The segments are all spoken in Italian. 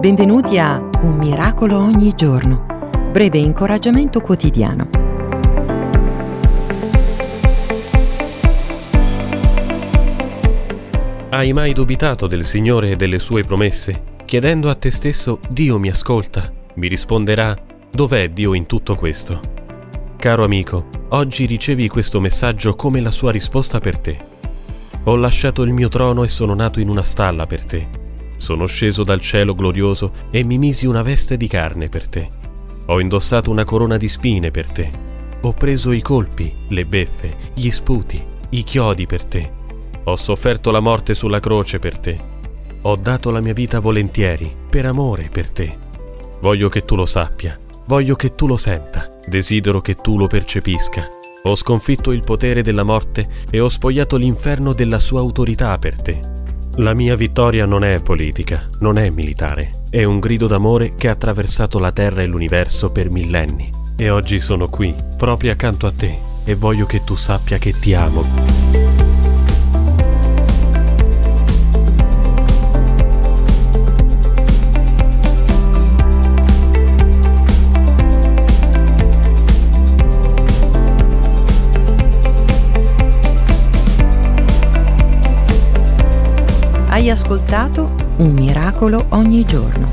Benvenuti a Un miracolo ogni giorno, breve incoraggiamento quotidiano. Hai mai dubitato del Signore e delle sue promesse, chiedendo a te stesso: Dio mi ascolta, mi risponderà? Dov'è Dio in tutto questo? Caro amico, oggi ricevi questo messaggio come la sua risposta per te. Ho lasciato il mio trono e sono nato in una stalla per te. Sono sceso dal cielo glorioso e mi misi una veste di carne per te. Ho indossato una corona di spine per te. Ho preso i colpi, le beffe, gli sputi, i chiodi per te. Ho sofferto la morte sulla croce per te. Ho dato la mia vita volentieri, per amore per te. Voglio che tu lo sappia, voglio che tu lo senta, desidero che tu lo percepisca. Ho sconfitto il potere della morte e ho spogliato l'inferno della sua autorità per te. La mia vittoria non è politica, non è militare, è un grido d'amore che ha attraversato la terra e l'universo per millenni. E oggi sono qui, proprio accanto a te, e voglio che tu sappia che ti amo. Hai ascoltato Un miracolo ogni giorno.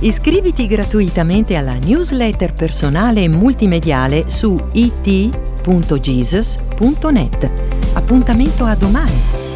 Iscriviti gratuitamente alla newsletter personale e multimediale su it.jesus.net. Appuntamento a domani!